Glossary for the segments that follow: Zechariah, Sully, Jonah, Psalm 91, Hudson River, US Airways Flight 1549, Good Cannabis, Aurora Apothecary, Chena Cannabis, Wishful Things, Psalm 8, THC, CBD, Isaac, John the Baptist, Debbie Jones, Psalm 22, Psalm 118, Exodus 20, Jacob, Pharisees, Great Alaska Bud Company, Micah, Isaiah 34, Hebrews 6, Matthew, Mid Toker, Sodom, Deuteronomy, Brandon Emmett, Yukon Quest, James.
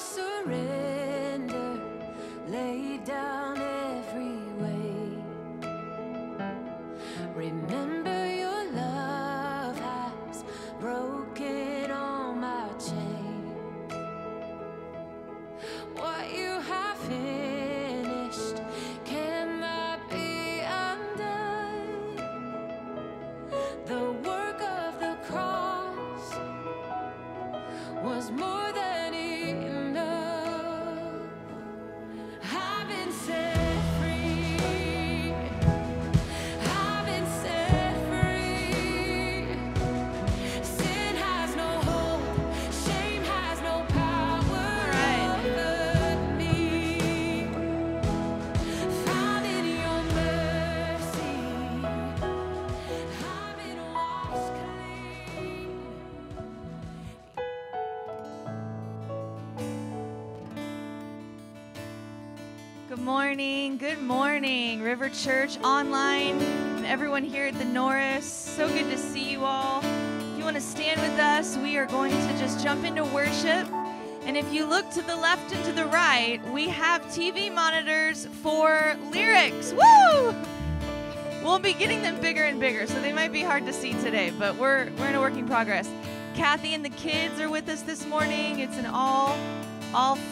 surrender, lay down every weight. Remember your love has broken all my chains. What you have finished cannot be undone. The work of the cross was more. Good morning, River Church Online, and everyone here at the Norris. So good to see you all. If you want to stand with us, we are going to just jump into worship. And if you look to the left and to the right, we have TV monitors for lyrics. Woo! We'll be getting them bigger and bigger, so they might be hard to see today, but we're in a work in progress. Kathy and the kids are with us this morning. It's an all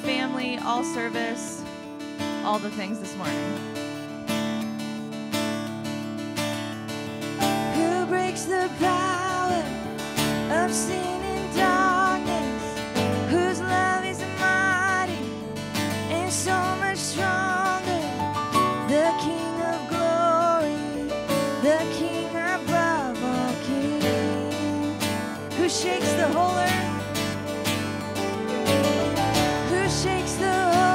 family, all service, all the things this morning. Who breaks the power of sin and darkness? Whose love is mighty and so much stronger? The King of glory, the King above all kings. Who shakes the whole earth? Who shakes the whole?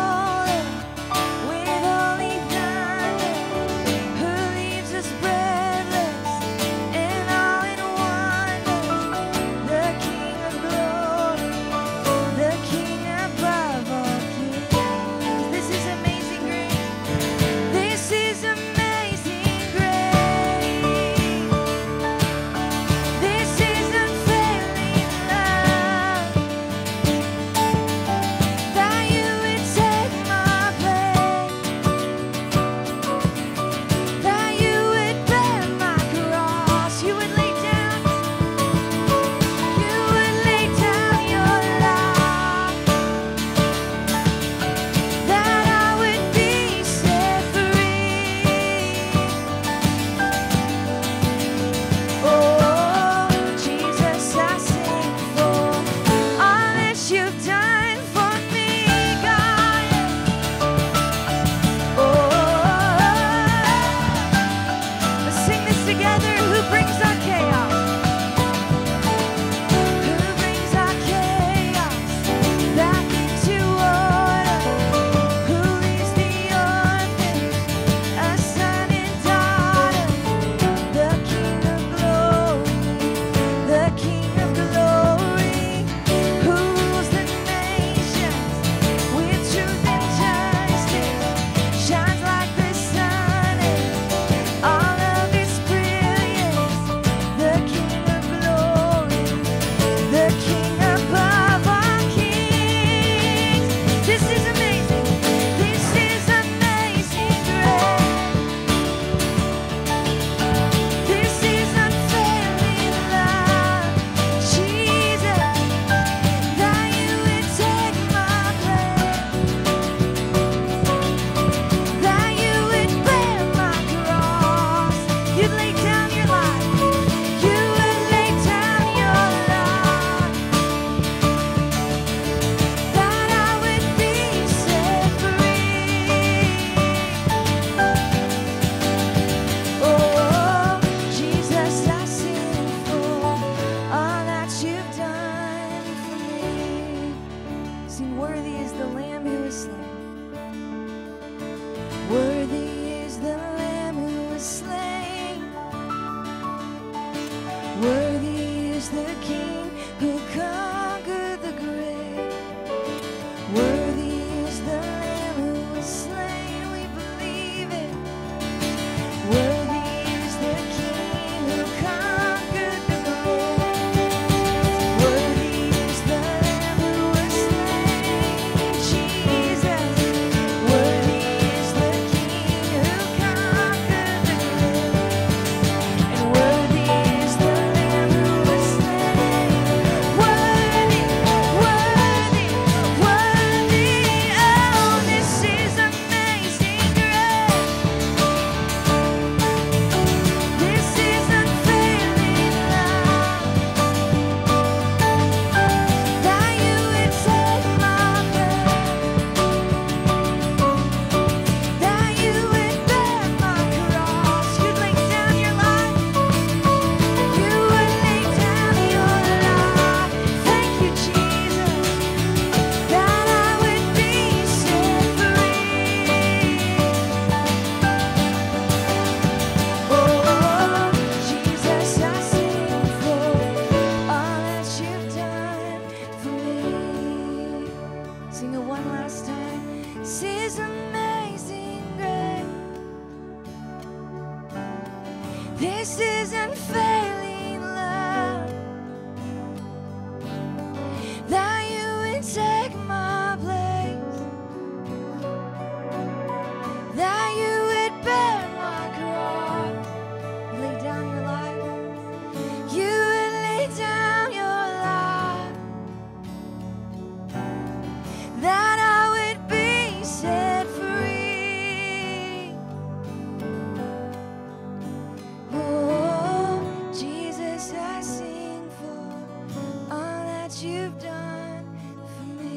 you've done for me.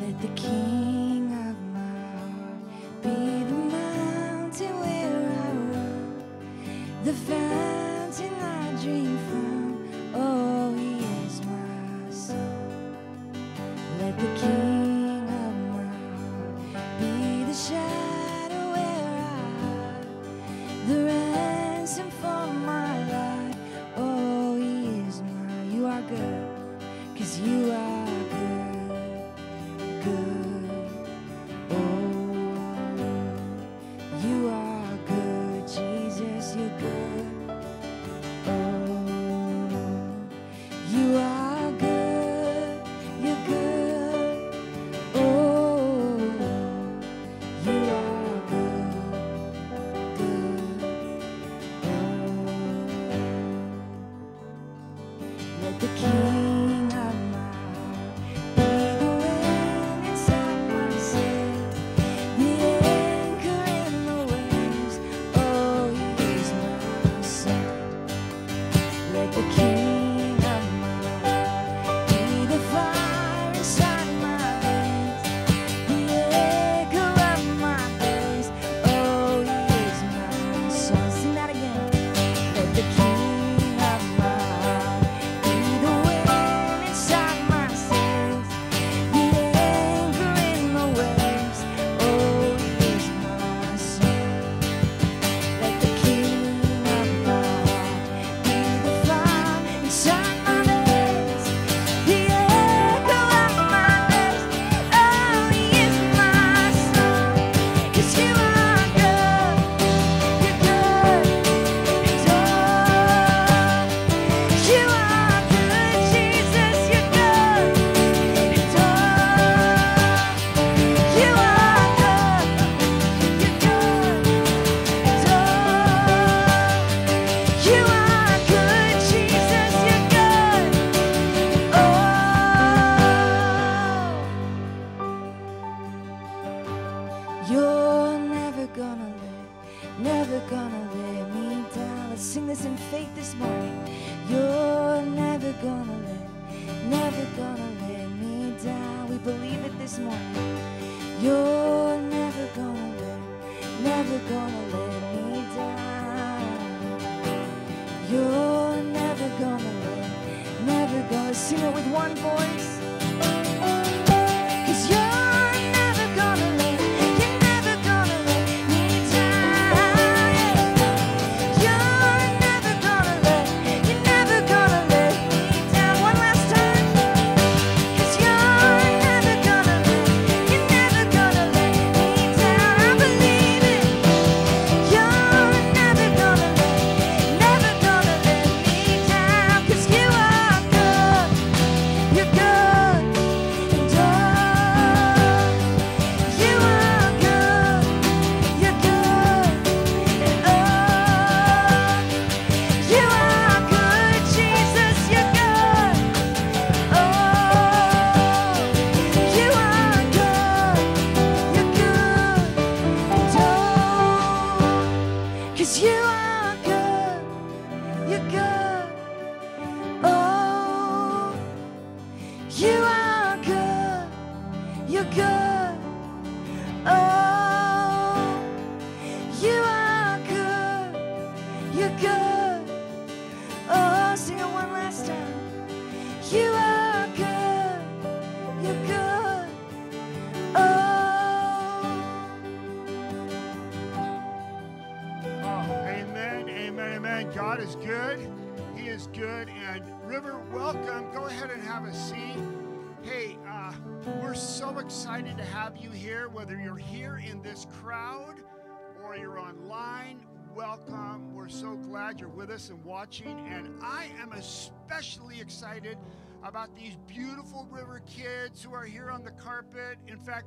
Let the King of my heart be the mountain where I run, the fountain I drink from. Oh, he is my son. Let the King of my heart be the shadow where I hide, the ransom for my life. Oh, he is my. You are good, 'cause you are Welcome. We're so glad you're with us and watching, and I am especially excited about these beautiful River kids who are here on the carpet. In fact,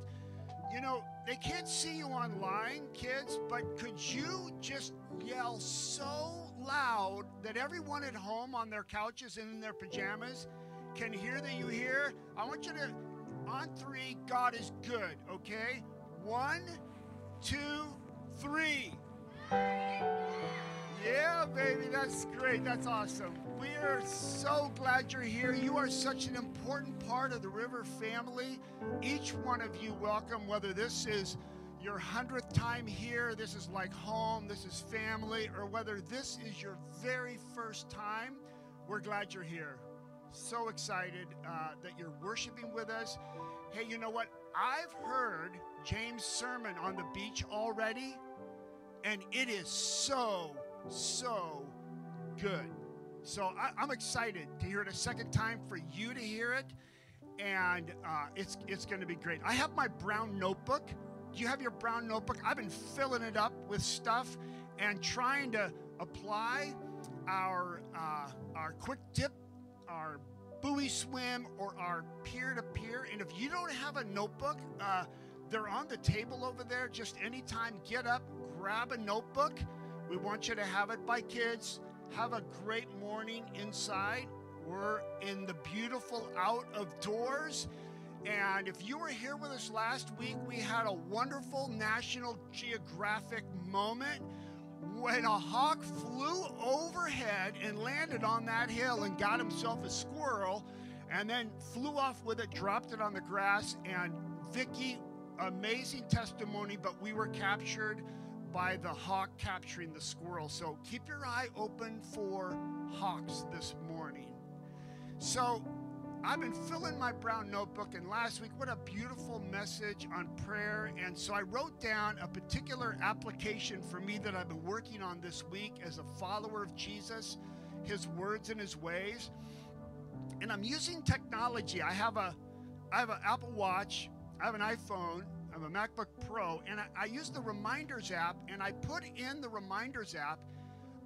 you know, They can't see you online, kids, but could you just yell so loud that everyone at home on their couches and in their pajamas can hear that you hear? I want you to, on three, God is good, okay? 1, 2, 3. Yeah, baby, that's great. That's awesome. We are so glad you're here. You are such an important part of the River family. Each one of you, welcome, whether this is your 100th time here, this is like home, this is family, or whether this is your very first time, we're glad you're here. So excited that you're worshiping with us. Hey, you know what? I've heard James' sermon on the beach already, and it is so good. So I'm excited to hear it a second time, for you to hear it, and it's going to be great. I have my brown notebook. Do you have your brown notebook? I've been filling it up with stuff and trying to apply our quick tip, our buoy swim, or our peer-to-peer. And if you don't have a notebook, they're on the table over there. Just anytime, get up, grab a notebook. We want you to have it by kids. Have a great morning inside. We're in the beautiful out of doors. And if you were here with us last week, we had a wonderful National Geographic moment when a hawk flew overhead and landed on that hill and got himself a squirrel, and then flew off with it, dropped it on the grass. And Vicky, amazing testimony, but we were captured by the hawk capturing the squirrel. So keep your eye open for hawks this morning. So I've been filling my brown notebook, and last week, what a beautiful message on prayer. And so I wrote down a particular application for me that I've been working on this week as a follower of Jesus, his words and his ways. And I'm using technology. I have an Apple Watch, I have an iPhone, I have a MacBook Pro, and I use the Reminders app, and I put in the Reminders app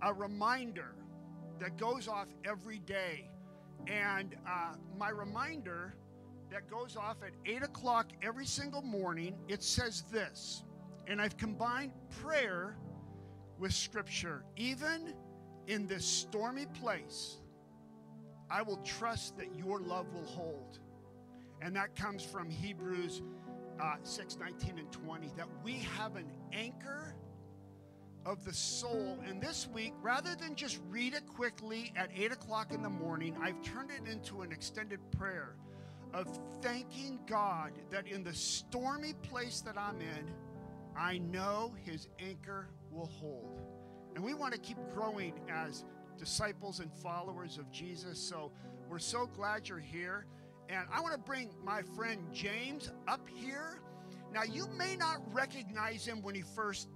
a reminder that goes off every day. And my reminder that goes off at 8 o'clock every single morning, it says this, and I've combined prayer with Scripture. Even in this stormy place, I will trust that your love will hold. And that comes from Hebrews 6:19 and 20, that we have an anchor of the soul. And this week, rather than just read it quickly at 8 o'clock in the morning, I've turned it into an extended prayer of thanking God that in the stormy place that I'm in, I know his anchor will hold. And we want to keep growing as disciples and followers of Jesus. So we're so glad you're here. And I want to bring my friend James up here. Now, you may not recognize him when he first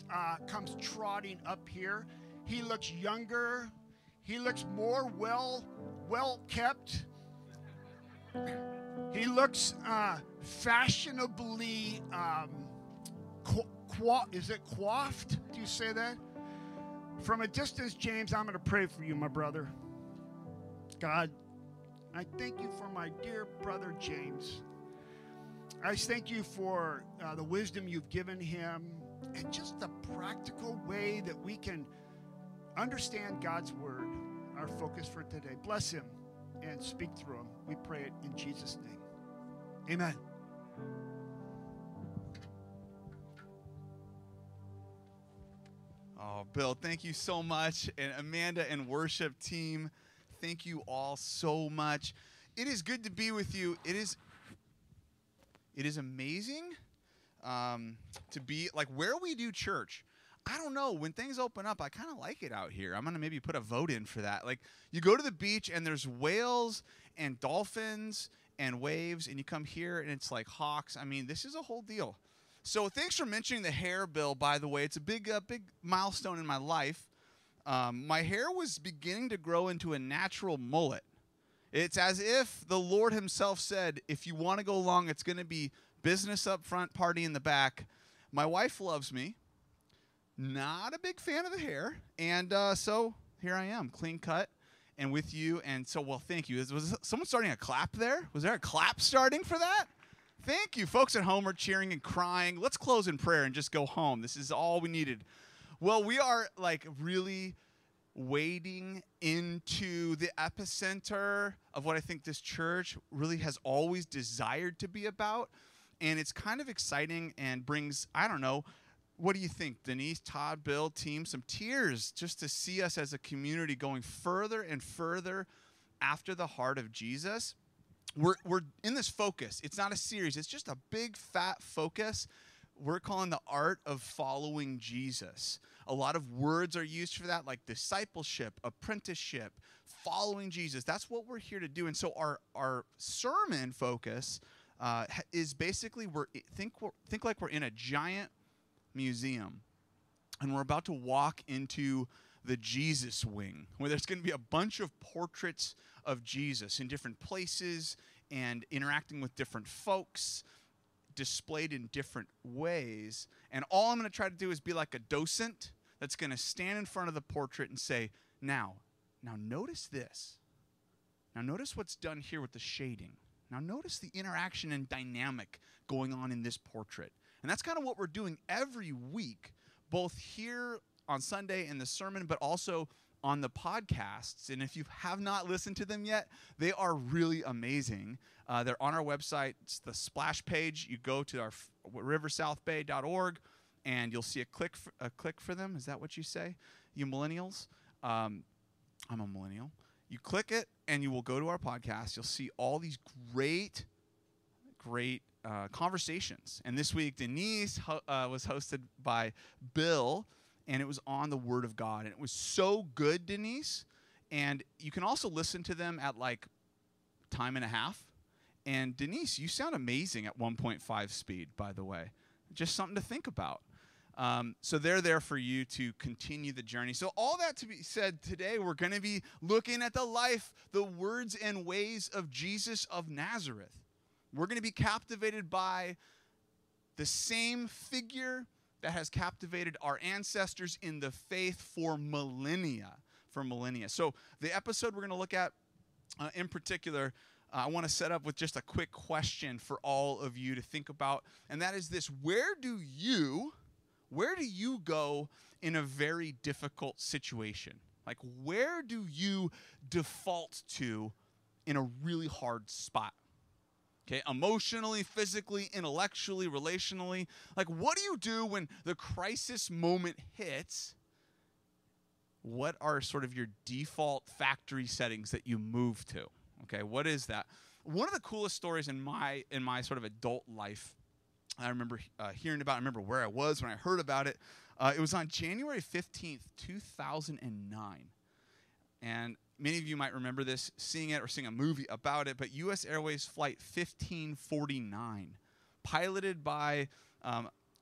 comes trotting up here. He looks younger. He looks more well kept. He looks fashionably, is it coiffed? Do you say that? From a distance, James, I'm going to pray for you, my brother. God, I thank you for my dear brother James. I thank you for the wisdom you've given him, and just the practical way that we can understand God's word. Our focus for today. Bless him and speak through him. We pray it in Jesus' name. Amen. Oh, Bill, thank you so much. And Amanda and worship team, thank you all so much. It is good to be with you. It is amazing to be, like, where we do church. I don't know. When things open up, I kind of like it out here. I'm going to maybe put a vote in for that. Like, you go to the beach, and there's whales and dolphins and waves, and you come here, and it's like hawks. I mean, this is a whole deal. So thanks for mentioning the hair, Bill, by the way. It's a big milestone in my life. My hair was beginning to grow into a natural mullet. It's as if the Lord himself said, if you want to go long, it's going to be business up front, party in the back. My wife loves me. Not a big fan of the hair. And so here I am, clean cut and with you. And so, well, thank you. Was someone starting a clap there? Was there a clap starting for that? Thank you. Folks at home are cheering and crying. Let's close in prayer and just go home. This is all we needed. Well, we are like really wading into the epicenter of what I think this church really has always desired to be about. And it's kind of exciting and brings, I don't know, what do you think, Denise, Todd, Bill, team, some tears just to see us as a community going further and further after the heart of Jesus. We're in this focus. It's not a series. It's just a big, fat focus. We're calling the art of following Jesus. A lot of words are used for that, like discipleship, apprenticeship, following Jesus. That's what we're here to do. And so our sermon focus is basically think like we're in a giant museum, and we're about to walk into the Jesus wing, where there's going to be a bunch of portraits of Jesus in different places and interacting with different folks, displayed in different ways. And all I'm going to try to do is be like a docent that's going to stand in front of the portrait and say, now notice this. Now notice what's done here with the shading. Now notice the interaction and dynamic going on in this portrait. And that's kind of what we're doing every week, both here on Sunday in the sermon, but also on the podcasts. And if you have not listened to them yet, they are really amazing. They're on our website. It's the splash page. You go to our riversouthbay.org, and you'll see a click for them. Is that what you say, you millennials? I'm a millennial. You click it, and you will go to our podcast. You'll see all these great conversations. And this week, Denise was hosted by Bill, and it was on the Word of God. And it was so good, Denise. And you can also listen to them at like time and a half. And Denise, you sound amazing at 1.5 speed, by the way. Just something to think about. So they're there for you to continue the journey. So all that to be said, today we're going to be looking at the life, the words and ways of Jesus of Nazareth. We're going to be captivated by the same figure that has captivated our ancestors in the faith for millennia. So the episode we're going to look at in particular, I want to set up with just a quick question for all of you to think about. And that is this: where do you go in a very difficult situation? Like, where do you default to in a really hard spot? Okay, emotionally, physically, intellectually, relationally. Like, what do you do when the crisis moment hits? What are sort of your default factory settings that you move to? Okay, what is that? One of the coolest stories in my sort of adult life I remember hearing about. I remember where I was when I heard about it. It was on January 15th, 2009. And many of you might remember this, seeing it or seeing a movie about it, but US Airways Flight 1549, piloted by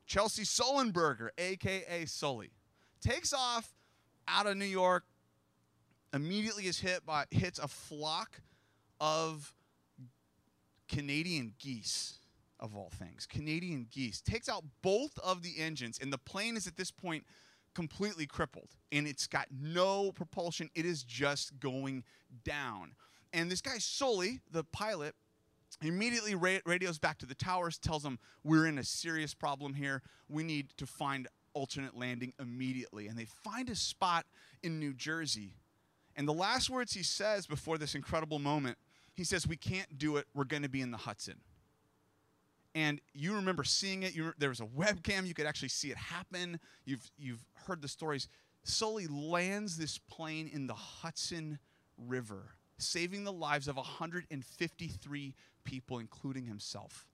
Chelsea Sullenberger, a.k.a. Sully, takes off out of New York, immediately is hits a flock of Canadian geese, of all things. Canadian geese. Takes out both of the engines, and the plane is at this point completely crippled, and it's got no propulsion. It is just going down. And this guy Sully, the pilot, immediately radios back to the towers, tells them, we're in a serious problem here. We need to find alternate landing immediately. And they find a spot in New Jersey. And the last words he says before this incredible moment, he says, we can't do it. We're going to be in the Hudson. And you remember seeing it. There was a webcam. You could actually see it happen. You've heard the stories. Sully lands this plane in the Hudson River, saving the lives of 153 people, including himself.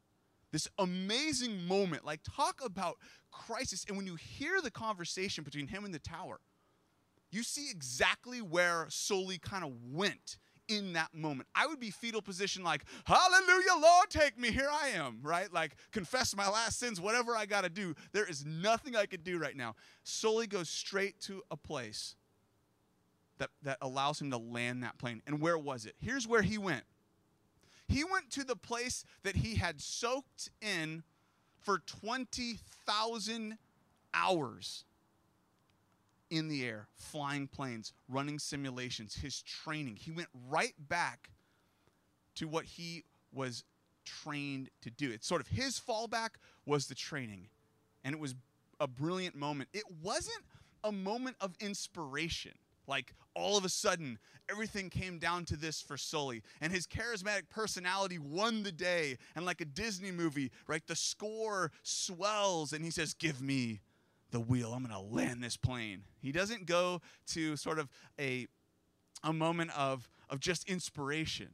This amazing moment. Like, talk about crisis. And when you hear the conversation between him and the tower, you see exactly where Sully kind of went in that moment. I would be fetal position, like, hallelujah, Lord, take me, here I am, right? Like, confess my last sins, whatever I got to do. There is nothing I could do right now. Sully goes straight to a place that allows him to land that plane. And where was it? Here's where he went. He went to the place that he had soaked in for 20,000 hours in the air, flying planes, running simulations, his training. He went right back to what he was trained to do. It's sort of his fallback was the training. And it was a brilliant moment. It wasn't a moment of inspiration. Like, all of a sudden, everything came down to this for Sully. And his charismatic personality won the day. And like a Disney movie, right, the score swells. And he says, give me the wheel. I'm going to land this plane. He doesn't go to sort of a moment of just inspiration.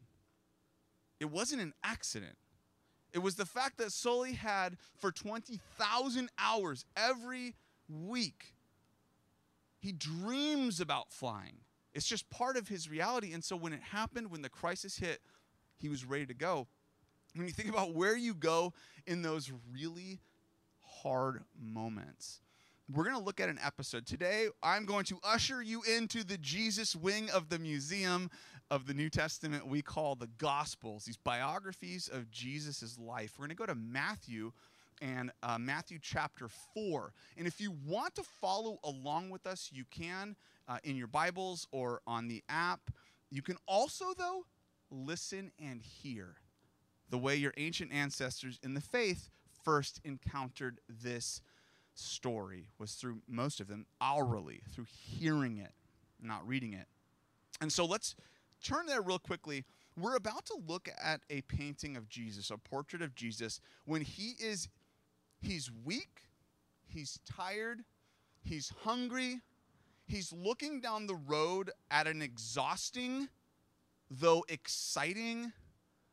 It wasn't an accident. It was the fact that Sully had, for 20,000 hours every week, he dreams about flying. It's just part of his reality. And so when it happened, when the crisis hit, he was ready to go. When you think about where you go in those really hard moments, we're going to look at an episode. Today, I'm going to usher you into the Jesus wing of the museum of the New Testament we call the Gospels, these biographies of Jesus' life. We're going to go to Matthew and Matthew chapter 4. And if you want to follow along with us, you can in your Bibles or on the app. You can also, though, listen and hear the way your ancient ancestors in the faith first encountered this story was through, most of them, orally, through hearing it, not reading it. And so let's turn there real quickly. We're about to look at a painting of Jesus, a portrait of Jesus, when he's weak, he's tired, he's hungry, he's looking down the road at an exhausting, though exciting,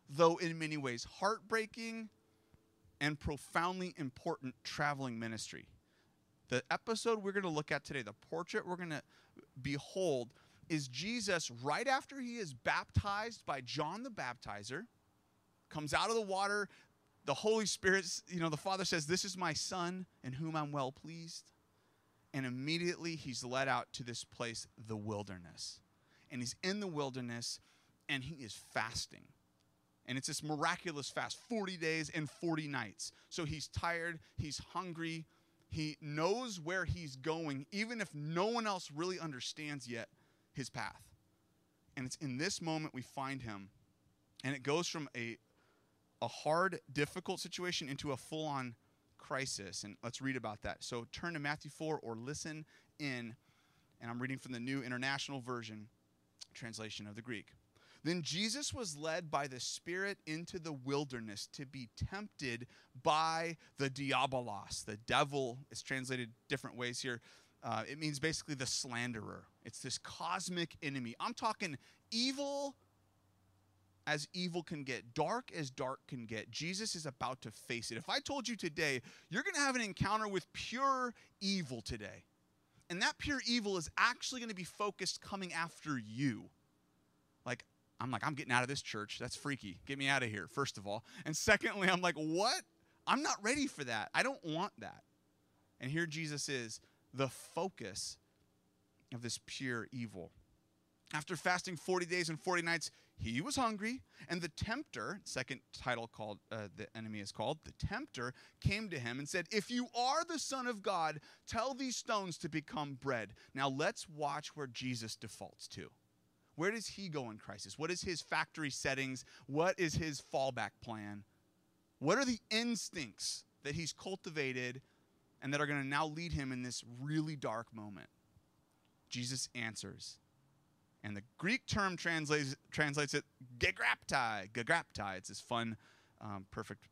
though in many ways heartbreaking, and profoundly important traveling ministry. The episode we're going to look at today, the portrait we're going to behold, is Jesus right after he is baptized by John the Baptizer, comes out of the water, the Holy Spirit, the Father says, "This is my Son in whom I'm well pleased." And immediately he's led out to this place, the wilderness. And he's in the wilderness and he is fasting. And it's this miraculous fast, 40 days and 40 nights. So he's tired, he's hungry, he knows where he's going, even if no one else really understands yet his path. And it's in this moment we find him. And it goes from a hard, difficult situation into a full-on crisis. And let's read about that. So turn to Matthew 4 or listen in. And I'm reading from the New International Version, translation of the Greek. Then Jesus was led by the Spirit into the wilderness to be tempted by the diabolos. The devil is translated different ways here. It means basically the slanderer. It's this cosmic enemy. I'm talking evil as evil can get, dark as dark can get. Jesus is about to face it. If I told you today, you're going to have an encounter with pure evil today, and that pure evil is actually going to be focused coming after you. Like, I'm getting out of this church. That's freaky. Get me out of here, first of all. And secondly, I'm like, what? I'm not ready for that. I don't want that. And here Jesus is, the focus of this pure evil. After fasting 40 days and 40 nights, he was hungry, and the tempter, second title called, the enemy is called, the tempter came to him and said, "If you are the Son of God, tell these stones to become bread." Now let's watch where Jesus defaults to. Where does he go in crisis? What is his factory settings? What is his fallback plan? What are the instincts that he's cultivated and that are going to now lead him in this really dark moment? Jesus answers. And the Greek term translates it, gegraptai. Gegraptai. It's this fun, perfect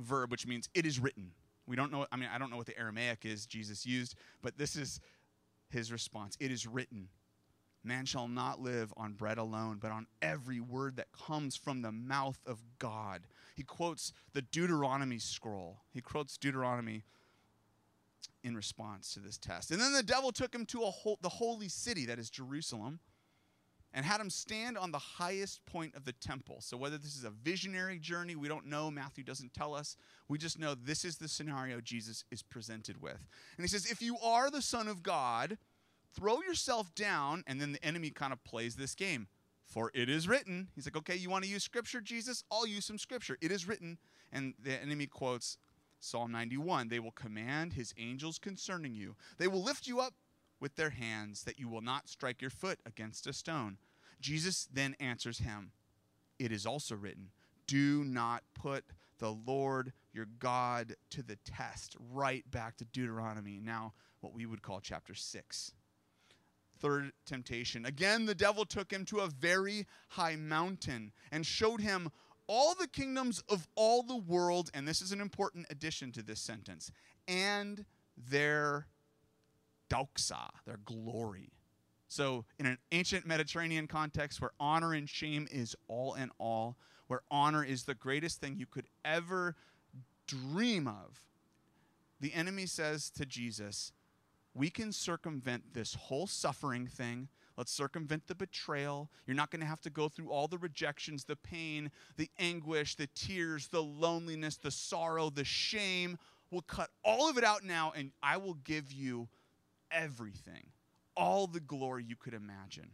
verb, which means it is written. I don't know what the Aramaic is Jesus used, but this is his response. It is written. Man shall not live on bread alone, but on every word that comes from the mouth of God. He quotes the Deuteronomy scroll. He quotes Deuteronomy in response to this test. And then the devil took him to the holy city, that is Jerusalem, and had him stand on the highest point of the temple. So whether this is a visionary journey, we don't know. Matthew doesn't tell us. We just know this is the scenario Jesus is presented with. And he says, "If you are the Son of God, throw yourself down," and then the enemy kind of plays this game. "For it is written." He's like, "Okay, you want to use scripture, Jesus? I'll use some scripture. It is written." And the enemy quotes Psalm 91. "They will command his angels concerning you. They will lift you up with their hands that you will not strike your foot against a stone." Jesus then answers him, "It is also written, do not put the Lord your God to the test. Right back to Deuteronomy, now what we would call chapter 6. Third temptation. Again, the devil took him to a very high mountain and showed him all the kingdoms of all the world, and this is an important addition to this sentence, and their doxa, their glory. So in an ancient Mediterranean context where honor and shame is all in all, where honor is the greatest thing you could ever dream of, the enemy says to Jesus, we can circumvent this whole suffering thing. Let's circumvent the betrayal. You're not going to have to go through all the rejections, the pain, the anguish, the tears, the loneliness, the sorrow, the shame. We'll cut all of it out now, and I will give you everything, all the glory you could imagine.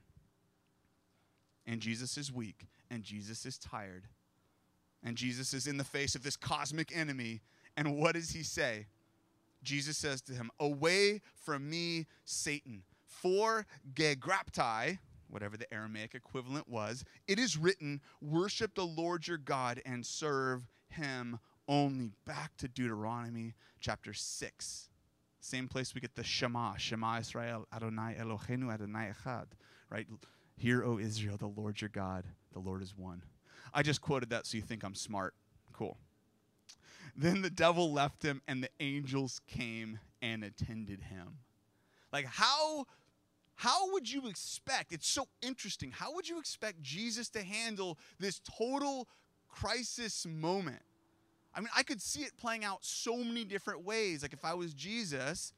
And Jesus is weak, and Jesus is tired, and Jesus is in the face of this cosmic enemy. And what does he say? Jesus says to him, away from me, Satan. For gegraptai, whatever the Aramaic equivalent was, it is written, worship the Lord your God and serve him only. Back to Deuteronomy chapter 6. Same place we get the Shema. Shema Israel, Adonai Eloheinu, Adonai Echad. Right? Hear, O Israel, the Lord your God, the Lord is one. I just quoted that so you think I'm smart. Cool. Then the devil left him, and the angels came and attended him. Like, how would you expect, it's so interesting, how would you expect Jesus to handle this total crisis moment? I mean, I could see it playing out so many different ways. Like, if I was Jesus,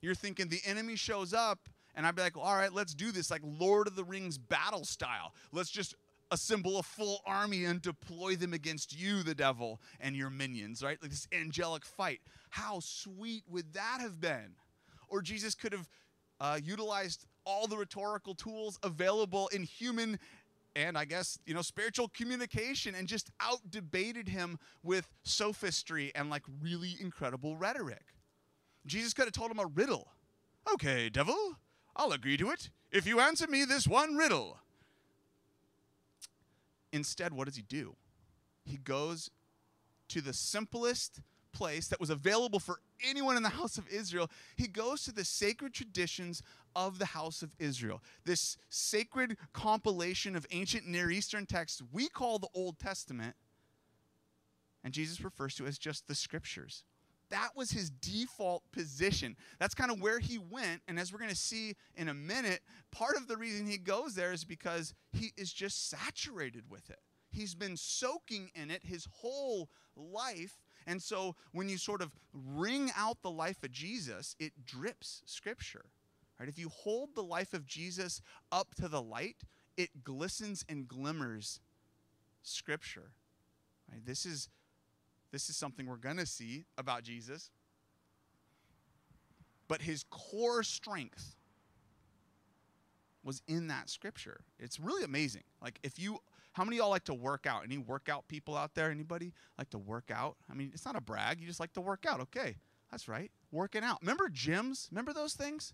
you're thinking the enemy shows up, and I'd be like, well, all right, let's do this, like Lord of the Rings battle style. Let's just assemble a full army and deploy them against you, the devil, and your minions, right? Like this angelic fight. How sweet would that have been? Or Jesus could have utilized all the rhetorical tools available in human and, I guess, you know, spiritual communication, and just out-debated him with sophistry and, like, really incredible rhetoric. Jesus could have told him a riddle. Okay, devil, I'll agree to it if you answer me this one riddle. Instead, what does he do? He goes to the simplest place that was available for anyone in the house of Israel. He goes to the sacred traditions of the house of Israel, this sacred compilation of ancient Near Eastern texts we call the Old Testament, and Jesus refers to as just the Scriptures. That was his default position. That's kind of where he went, and as we're going to see in a minute, part of the reason he goes there is because he is just saturated with it. He's been soaking in it his whole life, and so when you sort of wring out the life of Jesus, it drips Scripture. Right? If you hold the life of Jesus up to the light, it glistens and glimmers Scripture. Right? This is something we're going to see about Jesus. But his core strength was in that Scripture. It's really amazing. Like, if you, how many of y'all like to work out? Any workout people out there? Anybody like to work out? I mean, it's not a brag. You just like to work out. Okay, that's right. Working out. Remember gyms? Remember those things?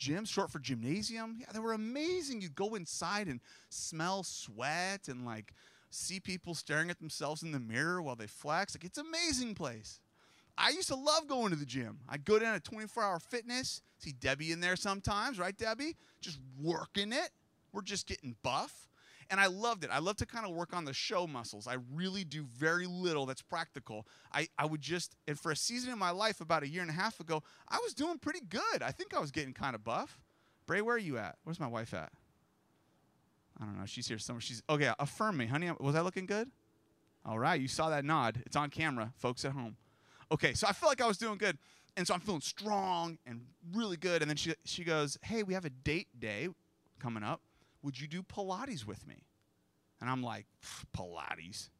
Gyms, short for gymnasium. Yeah, they were amazing. You'd go inside and smell sweat and, like, see people staring at themselves in the mirror while they flex. Like, it's an amazing place. I used to love going to the gym. I'd go down to 24-hour fitness, see Debbie in there sometimes, right, Debbie? Just working it. We're just getting buff. And I loved it. I love to kind of work on the show muscles. I really do very little that's practical. I would just, and for a season in my life about a year and a half ago, I was doing pretty good. I think I was getting kind of buff. Bray, where are you at? Where's my wife at? I don't know. She's here somewhere. She's, oh, yeah, affirm me. Honey, was I looking good? All right. You saw that nod. It's on camera, folks at home. Okay, so I feel like I was doing good, and so I'm feeling strong and really good. And then she goes, hey, we have a date day coming up. Would you do Pilates with me? And I'm like, Pilates?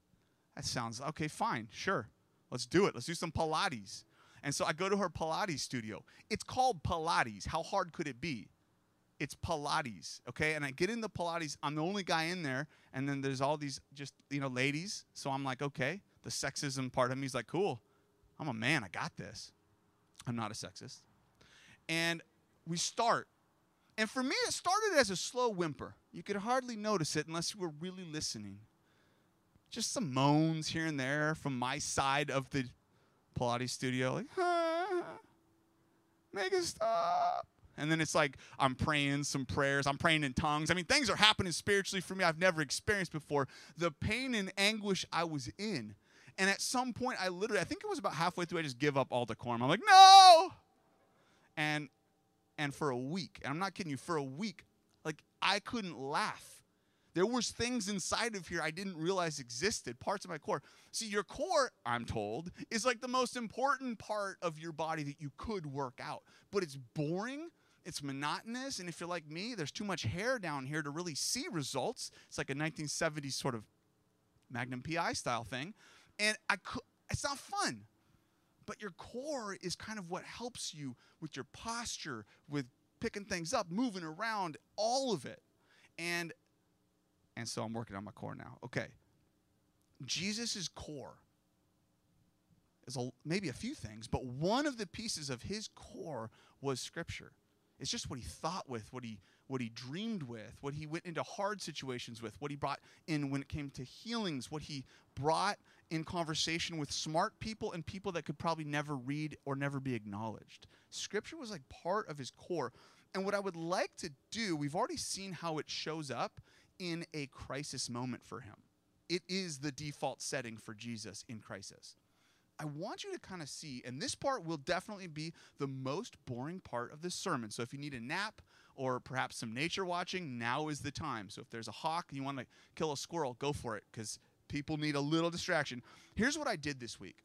That sounds, okay, fine, sure. Let's do it. Let's do some Pilates. And so I go to her Pilates studio. It's called Pilates. How hard could it be? It's Pilates, okay? And I get into Pilates. I'm the only guy in there, and then there's all these just, you know, ladies. So I'm like, okay. The sexism part of me is like, cool. I'm a man. I got this. I'm not a sexist. And we start. And for me, it started as a slow whimper. You could hardly notice it unless you were really listening. just some moans here and there from my side of the Pilates studio. Like, make it stop. And then it's like I'm praying some prayers. I'm praying in tongues. I mean, things are happening spiritually for me I've never experienced before. The pain and anguish I was in. And at some point, I literally, I think it was about halfway through, I just give up all decorum. I'm like, no! And for a week, and I'm not kidding you, for a week, like, I couldn't laugh. There was things inside of here I didn't realize existed, parts of my core. See, your core, I'm told, is like the most important part of your body that you could work out. But it's boring, it's monotonous, and if you're like me, there's too much hair down here to really see results. It's like a 1970s sort of Magnum PI style thing. And it's not fun. But your core is kind of what helps you with your posture, with picking things up, moving around, all of it. And so I'm working on my core now. Okay. Jesus' core is maybe a few things, but one of the pieces of his core was Scripture. It's just what he thought with, what he dreamed with, what he went into hard situations with, what he brought in when it came to healings, what he brought in conversation with smart people and people that could probably never read or never be acknowledged. Scripture was like part of his core. And what I would like to do, we've already seen how it shows up in a crisis moment for him. It is the default setting for Jesus in crisis. I want you to kind of see, and this part will definitely be the most boring part of this sermon. So if you need a nap or perhaps some nature watching, now is the time. So if there's a hawk and you want to kill a squirrel, go for it, because people need a little distraction. Here's what I did this week.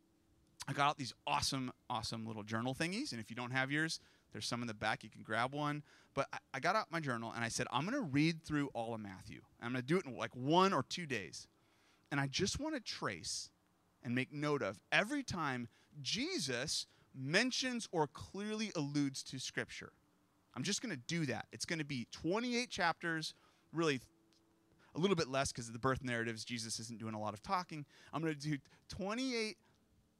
I got out these awesome, awesome little journal thingies, and if you don't have yours, there's some in the back. You can grab one. But I got out my journal, and I said, I'm going to read through all of Matthew. I'm going to do it in like 1 or 2 days. And I just want to trace and make note of every time Jesus mentions or clearly alludes to Scripture. I'm just going to do that. It's going to be 28 chapters, really a little bit less because of the birth narratives. Jesus isn't doing a lot of talking. I'm going to do 28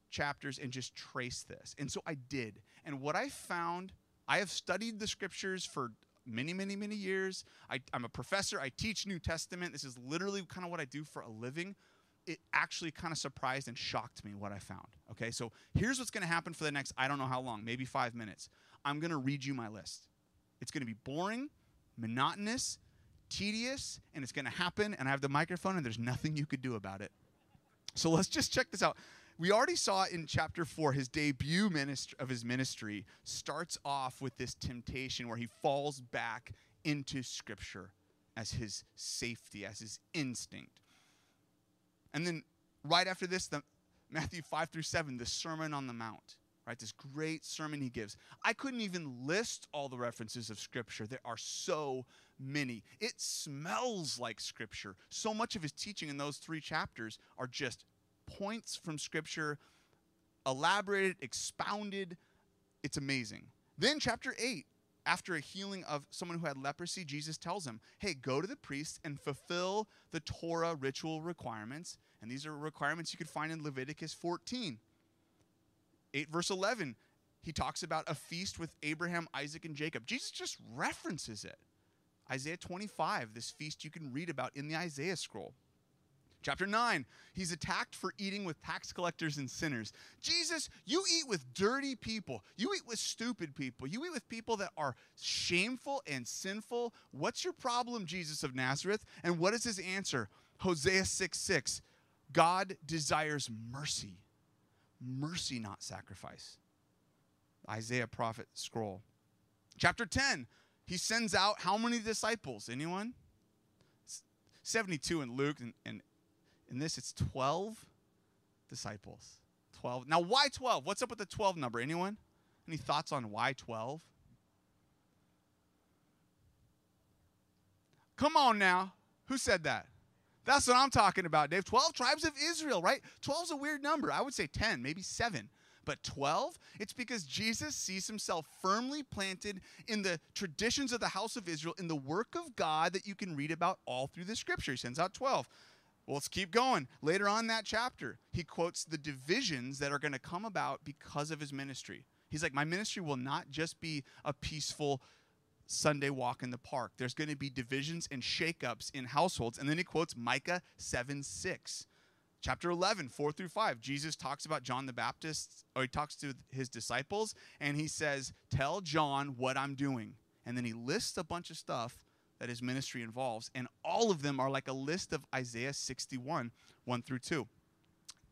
chapters and just trace this. And so I did. And what I found, I have studied the Scriptures for many, many, many years. I'm a professor. I teach New Testament. This is literally kind of what I do for a living. It actually kind of surprised and shocked me what I found. Okay, so here's what's going to happen for the next, I don't know how long, maybe 5 minutes. I'm going to read you my list. It's going to be boring, monotonous, tedious, and it's going to happen, and I have the microphone, and there's nothing you could do about it. So let's just check this out. We already saw in chapter 4, his debut of his ministry starts off with this temptation where he falls back into Scripture as his safety, as his instinct. And then right after this, Matthew 5 through 7, the Sermon on the Mount, right? This great sermon he gives. I couldn't even list all the references of Scripture. There are so many. It smells like Scripture. So much of his teaching in those 3 chapters are just points from Scripture, elaborated, expounded. It's amazing. Then chapter 8, after a healing of someone who had leprosy, Jesus tells him, hey, go to the priest and fulfill the Torah ritual requirements. And these are requirements you could find in Leviticus 14. 8 verse 11, he talks about a feast with Abraham, Isaac, and Jacob. Jesus just references it. Isaiah 25, this feast you can read about in the Isaiah scroll. Chapter 9, he's attacked for eating with tax collectors and sinners. Jesus, you eat with dirty people. You eat with stupid people. You eat with people that are shameful and sinful. What's your problem, Jesus of Nazareth? And what is his answer? Hosea 6:6, God desires mercy. Mercy, not sacrifice. Isaiah prophet scroll. Chapter 10, he sends out how many disciples? Anyone? 72 in Luke, and in this, it's 12 disciples. 12. Now, why 12? What's up with the 12 number? Anyone? Any thoughts on why 12? Come on now. Who said that? That's what I'm talking about, Dave. 12 tribes of Israel, right? 12 is a weird number. I would say 10, maybe 7. But 12? It's because Jesus sees himself firmly planted in the traditions of the house of Israel, in the work of God that you can read about all through the Scripture. He sends out 12. Well, let's keep going. Later on in that chapter, he quotes the divisions that are going to come about because of his ministry. He's like, my ministry will not just be a peaceful Sunday walk in the park. There's going to be divisions and shakeups in households. And then he quotes Micah 7:6. Chapter 11, 4-5, Jesus talks about John the Baptist, or he talks to his disciples, and he says, tell John what I'm doing. And then he lists a bunch of stuff that his ministry involves, and all of them are like a list of Isaiah 61, 1-2.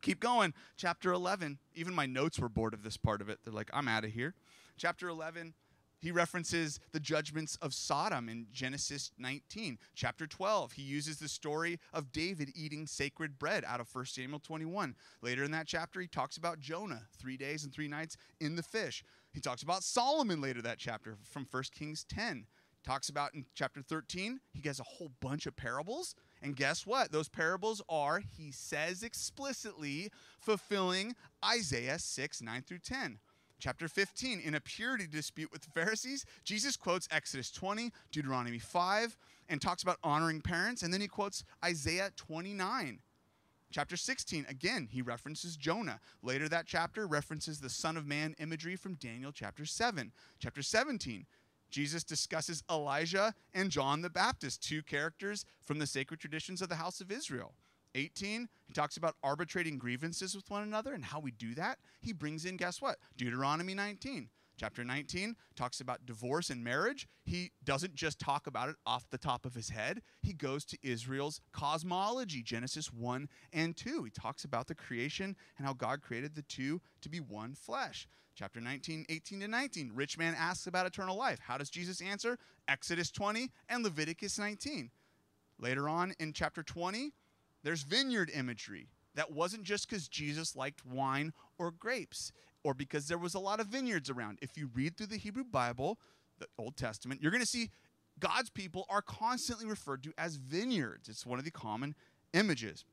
Keep going. Chapter 11, even my notes were bored of this part of it. They're like, I'm out of here. Chapter 11, he references the judgments of Sodom in Genesis 19. Chapter 12, he uses the story of David eating sacred bread out of 1 Samuel 21. Later in that chapter, he talks about Jonah, 3 days and 3 nights in the fish. He talks about Solomon later that chapter from 1 Kings 10. Talks about in chapter 13, he gets a whole bunch of parables. And guess what? Those parables are, he says explicitly, fulfilling Isaiah 6:9-10. Chapter 15, in a purity dispute with the Pharisees, Jesus quotes Exodus 20, Deuteronomy 5, and talks about honoring parents. And then he quotes Isaiah 29. Chapter 16, again, he references Jonah. Later that chapter references the Son of Man imagery from Daniel chapter 7. Chapter 17, Jesus discusses Elijah and John the Baptist, two characters from the sacred traditions of the house of Israel. 18, he talks about arbitrating grievances with one another and how we do that. He brings in, guess what? Deuteronomy 19. Chapter 19 talks about divorce and marriage. He doesn't just talk about it off the top of his head. He goes to Israel's cosmology, Genesis 1 and 2. He talks about the creation and how God created the two to be one flesh. Chapter 19, 18-19, rich man asks about eternal life. How does Jesus answer? Exodus 20 and Leviticus 19. Later on in chapter 20, there's vineyard imagery. That wasn't just because Jesus liked wine or grapes, or because there was a lot of vineyards around. If you read through the Hebrew Bible, the Old Testament, you're going to see God's people are constantly referred to as vineyards. It's one of the common images.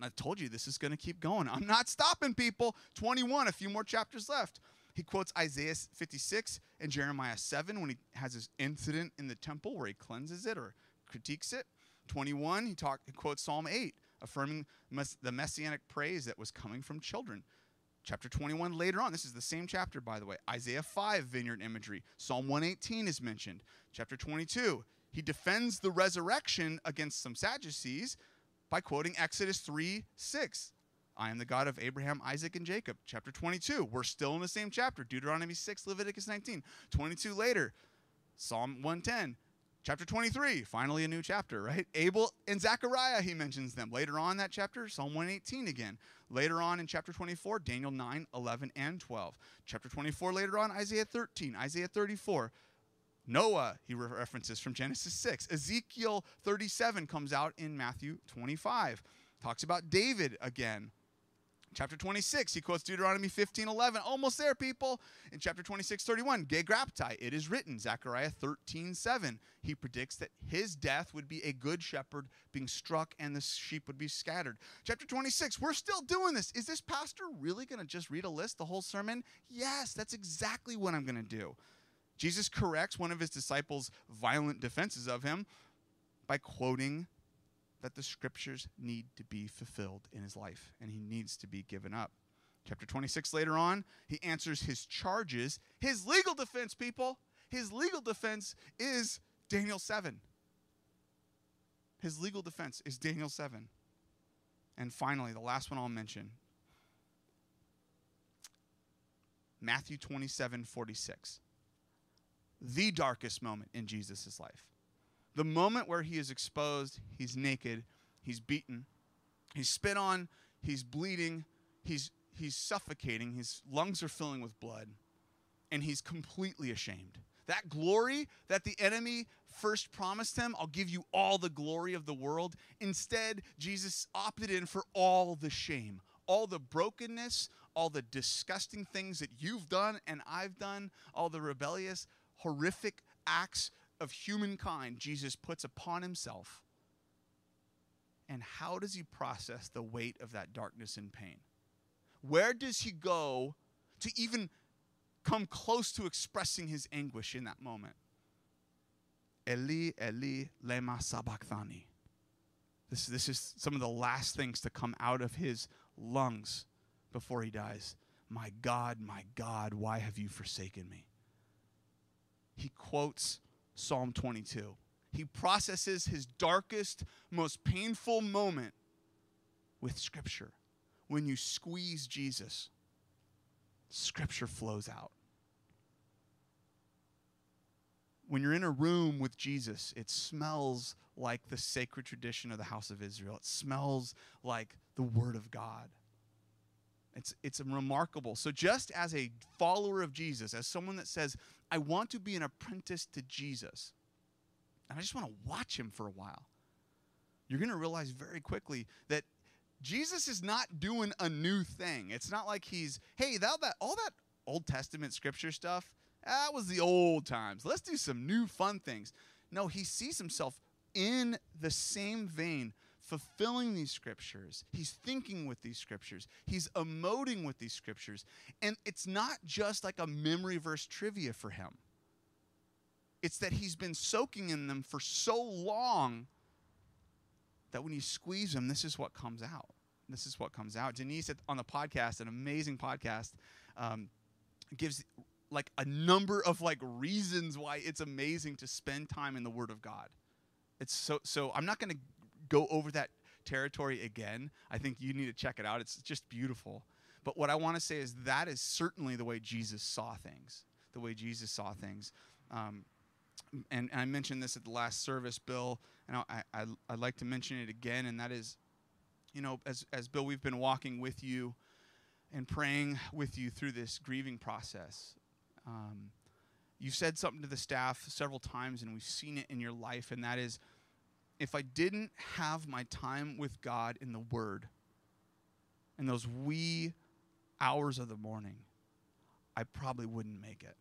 And I told you this is going to keep going. I'm not stopping, people. 21, a few more chapters left. He quotes Isaiah 56 and Jeremiah 7 when he has this incident in the temple where he cleanses it or critiques it. 21, he quotes Psalm 8, affirming the messianic praise that was coming from children. Chapter 21 later on, this is the same chapter, by the way. Isaiah 5, vineyard imagery. Psalm 118 is mentioned. Chapter 22, he defends the resurrection against some Sadducees by quoting Exodus 3:6. I am the God of Abraham, Isaac, and Jacob. Chapter 22, we're still in the same chapter. Deuteronomy 6, Leviticus 19. 22 later, Psalm 110. Chapter 23, finally a new chapter, right? Abel and Zechariah, he mentions them. Later on in that chapter, Psalm 118 again. Later on in chapter 24, Daniel 9, 11, and 12. Chapter 24, later on, Isaiah 13, Isaiah 34. Noah, he references from Genesis 6. Ezekiel 37 comes out in Matthew 25. Talks about David again. Chapter 26, he quotes Deuteronomy 15:11. Almost there, people. In chapter 26:31, Gegraptai, it is written, Zechariah 13:7. He predicts that his death would be a good shepherd being struck and the sheep would be scattered. Chapter 26, we're still doing this. Is this pastor really going to just read a list the whole sermon? Yes, that's exactly what I'm going to do. Jesus corrects one of his disciples' violent defenses of him by quoting that the scriptures need to be fulfilled in his life, and he needs to be given up. Chapter 26 later on, he answers his charges. His legal defense, people, his legal defense is Daniel 7. His legal defense is Daniel 7. And finally, the last one I'll mention, Matthew 27:46, the darkest moment in Jesus' life. The moment where he is exposed, he's naked, he's beaten, he's spit on, he's bleeding, he's suffocating, his lungs are filling with blood, and he's completely ashamed. That glory that the enemy first promised him, I'll give you all the glory of the world. Instead, Jesus opted in for all the shame, all the brokenness, all the disgusting things that you've done and I've done, all the rebellious, horrific acts of humankind Jesus puts upon himself. And how does he process the weight of that darkness and pain? Where does he go to even come close to expressing his anguish in that moment? Eli, Eli, lema sabachthani. This is some of the last things to come out of his lungs before he dies. My God, why have you forsaken me? He quotes Psalm 22. He processes his darkest, most painful moment with Scripture. When you squeeze Jesus, Scripture flows out. When you're in a room with Jesus, it smells like the sacred tradition of the house of Israel. It smells like the Word of God. It's remarkable. So just as a follower of Jesus, as someone that says, I want to be an apprentice to Jesus, and I just want to watch him for a while, you're going to realize very quickly that Jesus is not doing a new thing. It's not like he's, hey, all that Old Testament scripture stuff, that was the old times. Let's do some new fun things. No, he sees himself in the same vein, fulfilling these scriptures. He's thinking with these scriptures. He's emoting with these scriptures. And it's not just like a memory verse trivia for him. It's that he's been soaking in them for so long that when you squeeze them, this is what comes out. This is what comes out. Denise on the podcast, an amazing podcast, gives like a number of like reasons why it's amazing to spend time in the Word of God. It's so I'm not going to go over that territory again. I think you need to check it out. It's just beautiful. But what I want to say is that is certainly the way Jesus saw things, the way Jesus saw things. And I mentioned this at the last service, Bill, and I'd like to mention it again, and that is, you know, as Bill, we've been walking with you and praying with you through this grieving process. You've said something to the staff several times, and we've seen it in your life, and that is, if I didn't have my time with God in the Word, in those wee hours of the morning, I probably wouldn't make it.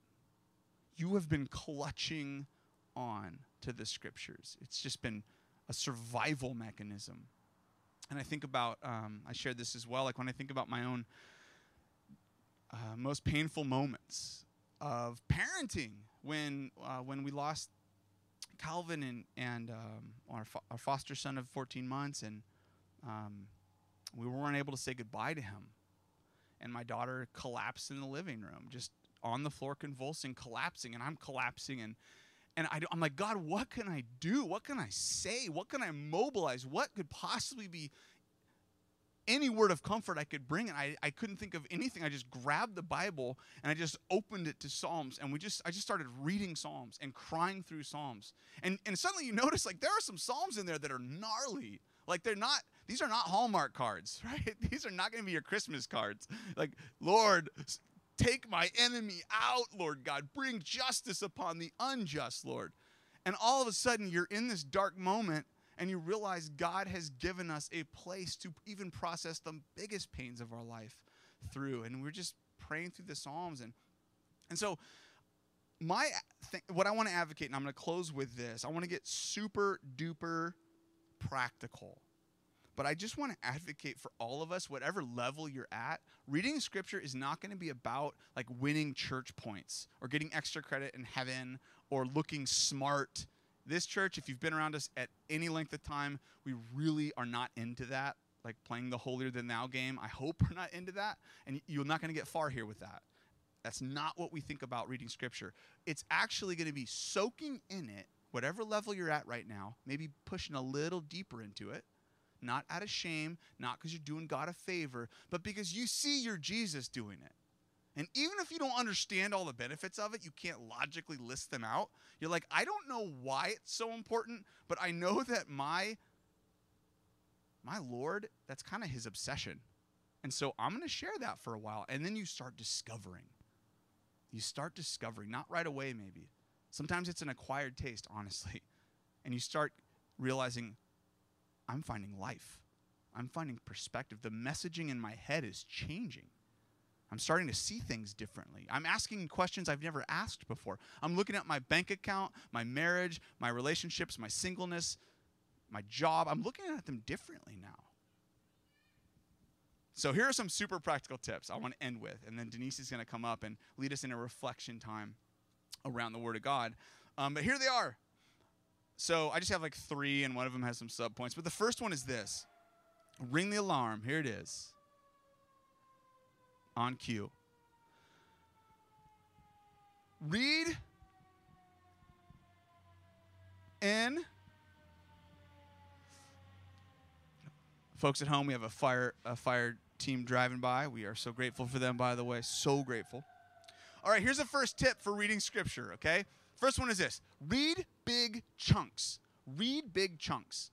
You have been clutching on to the Scriptures. It's just been a survival mechanism. And I think about, I shared this as well, like when I think about my own most painful moments of parenting, when we lost Calvin and our foster son of 14 months, and we weren't able to say goodbye to him. And my daughter collapsed in the living room, just on the floor convulsing, collapsing, and I'm collapsing, and I'm like, God, what can I do? What can I say? What can I mobilize? What could possibly be any word of comfort I could bring? And I couldn't think of anything. I just grabbed the Bible and I just opened it to Psalms, and I just started reading Psalms and crying through Psalms. And suddenly you notice, like, there are some Psalms in there that are gnarly. Like, these are not Hallmark cards, right? These are not going to be your Christmas cards. Like, Lord, take my enemy out, Lord God. Bring justice upon the unjust, Lord. And all of a sudden, you're in this dark moment, and you realize God has given us a place to even process the biggest pains of our life through. And we're just praying through the Psalms. And so what I want to advocate, and I'm going to close with this, I want to get super duper practical. But I just want to advocate for all of us, whatever level you're at. Reading Scripture is not going to be about like winning church points or getting extra credit in heaven or looking smart. This church, if you've been around us at any length of time, we really are not into that, like playing the holier-than-thou game. I hope we're not into that, and you're not going to get far here with that. That's not what we think about reading Scripture. It's actually going to be soaking in it, whatever level you're at right now, maybe pushing a little deeper into it. Not out of shame, not because you're doing God a favor, but because you see your Jesus doing it. And even if you don't understand all the benefits of it, you can't logically list them out. You're like, I don't know why it's so important, but I know that my Lord, that's kind of his obsession. And so I'm going to share that for a while. And then you start discovering. You start discovering, not right away maybe. Sometimes it's an acquired taste, honestly. And you start realizing, I'm finding life. I'm finding perspective. The messaging in my head is changing. I'm starting to see things differently. I'm asking questions I've never asked before. I'm looking at my bank account, my marriage, my relationships, my singleness, my job. I'm looking at them differently now. So here are some super practical tips I want to end with. And then Denise is going to come up and lead us in a reflection time around the Word of God. But here they are. So I just have like three, and one of them has some sub-points. But the first one is this. Ring the alarm. Here it is. On cue. Read in Folks at home, we have a fire team driving by. We are so grateful for them, by the way. So grateful. All right, here's the first tip for reading Scripture, okay? First one is this. Read big chunks. Read big chunks.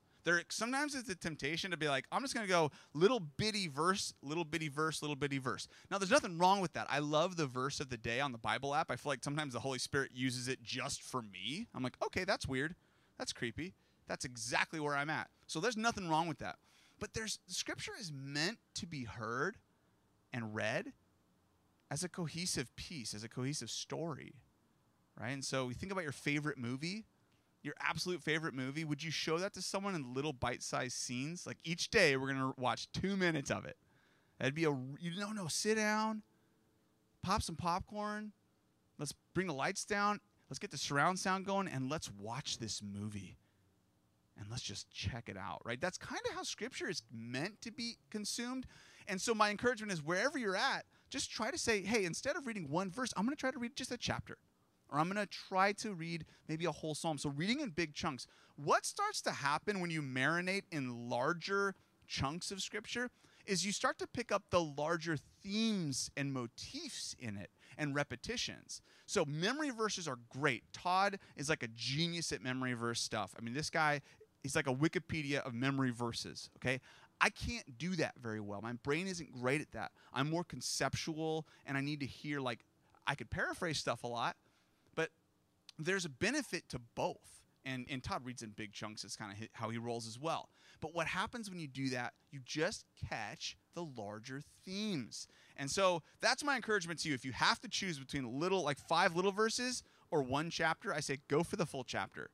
Sometimes it's a temptation to be like, I'm just going to go little bitty verse, little bitty verse, little bitty verse. Now, there's nothing wrong with that. I love the verse of the day on the Bible app. I feel like sometimes the Holy Spirit uses it just for me. I'm like, okay, that's weird. That's creepy. That's exactly where I'm at. So there's nothing wrong with that. But Scripture is meant to be heard and read as a cohesive piece, as a cohesive story, right? And so we think about your favorite movie. Your absolute favorite movie, would you show that to someone in little bite-sized scenes? Like each day we're going to watch 2 minutes of it. That'd be sit down, pop some popcorn, let's bring the lights down, let's get the surround sound going, and let's watch this movie. And let's just check it out, right? That's kind of how Scripture is meant to be consumed. And so my encouragement is wherever you're at, just try to say, hey, instead of reading one verse, I'm going to try to read just a chapter. Or I'm going to try to read maybe a whole psalm. So reading in big chunks. What starts to happen when you marinate in larger chunks of Scripture is you start to pick up the larger themes and motifs in it and repetitions. So memory verses are great. Todd is like a genius at memory verse stuff. I mean, this guy is like a Wikipedia of memory verses, okay? I can't do that very well. My brain isn't great at that. I'm more conceptual, and I need to hear, like, I could paraphrase stuff a lot, but there's a benefit to both. And Todd reads in big chunks. It's kind of how he rolls as well. But what happens when you do that, you just catch the larger themes. And so that's my encouragement to you. If you have to choose between five little verses or one chapter, I say go for the full chapter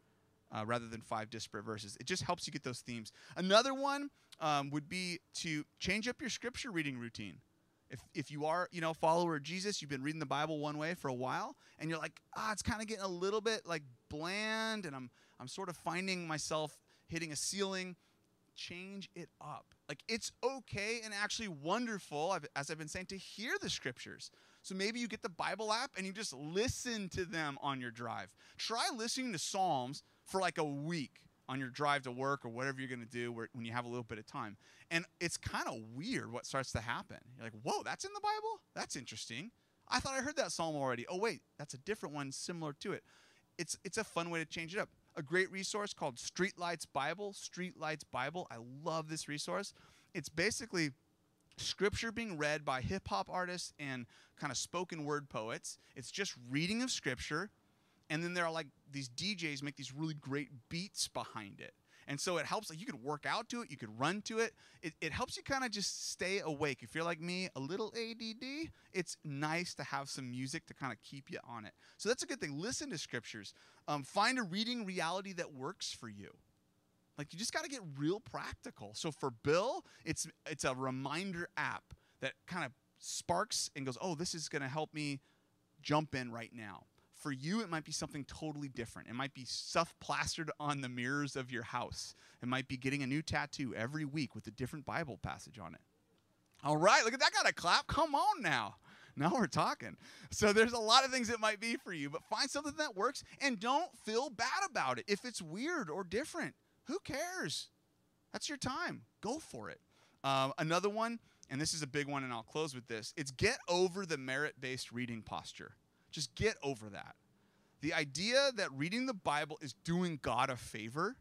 rather than five disparate verses. It just helps you get those themes. Another one would be to change up your Scripture reading routine. If you are, a follower of Jesus, you've been reading the Bible one way for a while, and you're like, it's kind of getting a little bit, bland, and I'm sort of finding myself hitting a ceiling. Change it up. It's okay and actually wonderful, as I've been saying, to hear the Scriptures. So maybe you get the Bible app, and you just listen to them on your drive. Try listening to Psalms for, a week on your drive to work or whatever you're going to do when you have a little bit of time. And it's kind of weird what starts to happen. You're like, whoa, that's in the Bible? That's interesting. I thought I heard that psalm already. Oh, wait, that's a different one similar to it. It's a fun way to change it up. A great resource called Streetlights Bible. Streetlights Bible. I love this resource. It's basically Scripture being read by hip-hop artists and kind of spoken word poets. It's just reading of Scripture. And then there are these DJs make these really great beats behind it. And so it helps. You could work out to it. You could run to it. It helps you kind of just stay awake. If you're like me, a little ADD, it's nice to have some music to kind of keep you on it. So that's a good thing. Listen to Scriptures. Find a reading reality that works for you. You just got to get real practical. So for Bill, it's a reminder app that kind of sparks and goes, oh, this is going to help me jump in right now. For you, it might be something totally different. It might be stuff plastered on the mirrors of your house. It might be getting a new tattoo every week with a different Bible passage on it. All right, look at that, got a clap. Come on now. Now we're talking. So there's a lot of things it might be for you, but find something that works and don't feel bad about it. If it's weird or different, who cares? That's your time. Go for it. Another one, and this is a big one, and I'll close with this. It's get over the merit-based reading posture. Just get over that. The idea that reading the Bible is doing God a favor.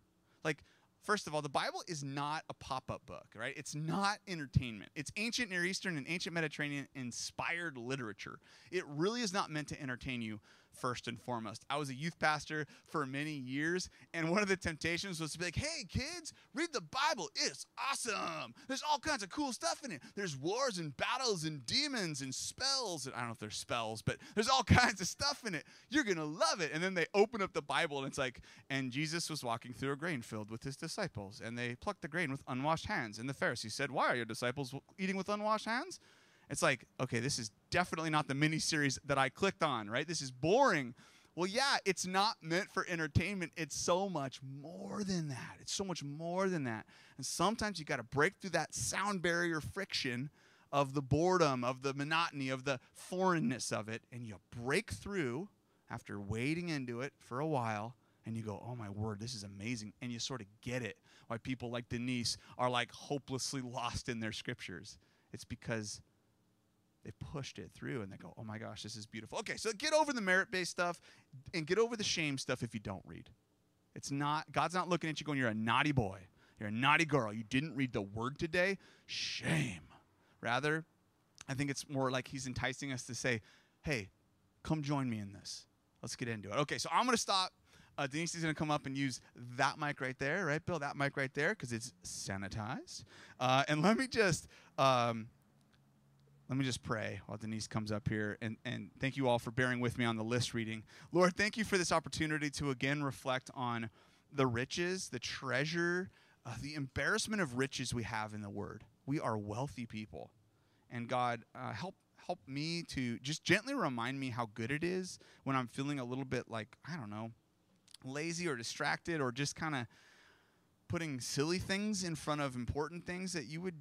First of all, the Bible is not a pop-up book, right? It's not entertainment. It's ancient Near Eastern and ancient Mediterranean inspired literature. It really is not meant to entertain you first and foremost. I was a youth pastor for many years, and one of the temptations was to be like, hey, kids, read the Bible. It's awesome. There's all kinds of cool stuff in it. There's wars and battles and demons and spells. And I don't know if there's spells, but there's all kinds of stuff in it. You're going to love it. And then they open up the Bible, and it's like, and Jesus was walking through a grain field with his disciples, and they plucked the grain with unwashed hands. And the Pharisees said, why are your disciples eating with unwashed hands? It's like, okay, this is definitely not the miniseries that I clicked on, right? This is boring. Well, yeah, it's not meant for entertainment. It's so much more than that. It's so much more than that. And sometimes you got to break through that sound barrier friction of the boredom, of the monotony, of the foreignness of it, and you break through after wading into it for a while, and you go, oh, my word, this is amazing. And you sort of get it why people like Denise are like hopelessly lost in their scriptures. It's because they pushed it through and they go, oh, my gosh, this is beautiful. Okay, so get over the merit-based stuff and get over the shame stuff if you don't read. It's not, God's not looking at you going, you're a naughty boy. You're a naughty girl. You didn't read the word today. Shame. Rather, I think it's more like he's enticing us to say, hey, come join me in this. Let's get into it. Okay, so I'm going to stop. Denise is going to come up and use that mic right there, right, Bill? That mic right there, because it's sanitized. And let me just pray while Denise comes up here. And thank you all for bearing with me on the list reading. Lord, thank you for this opportunity to again reflect on the riches, the treasure, the embarrassment of riches we have in the Word. We are wealthy people. And God, help me to just gently remind me how good it is when I'm feeling a little bit like, I don't know, lazy or distracted or just kind of putting silly things in front of important things, that you would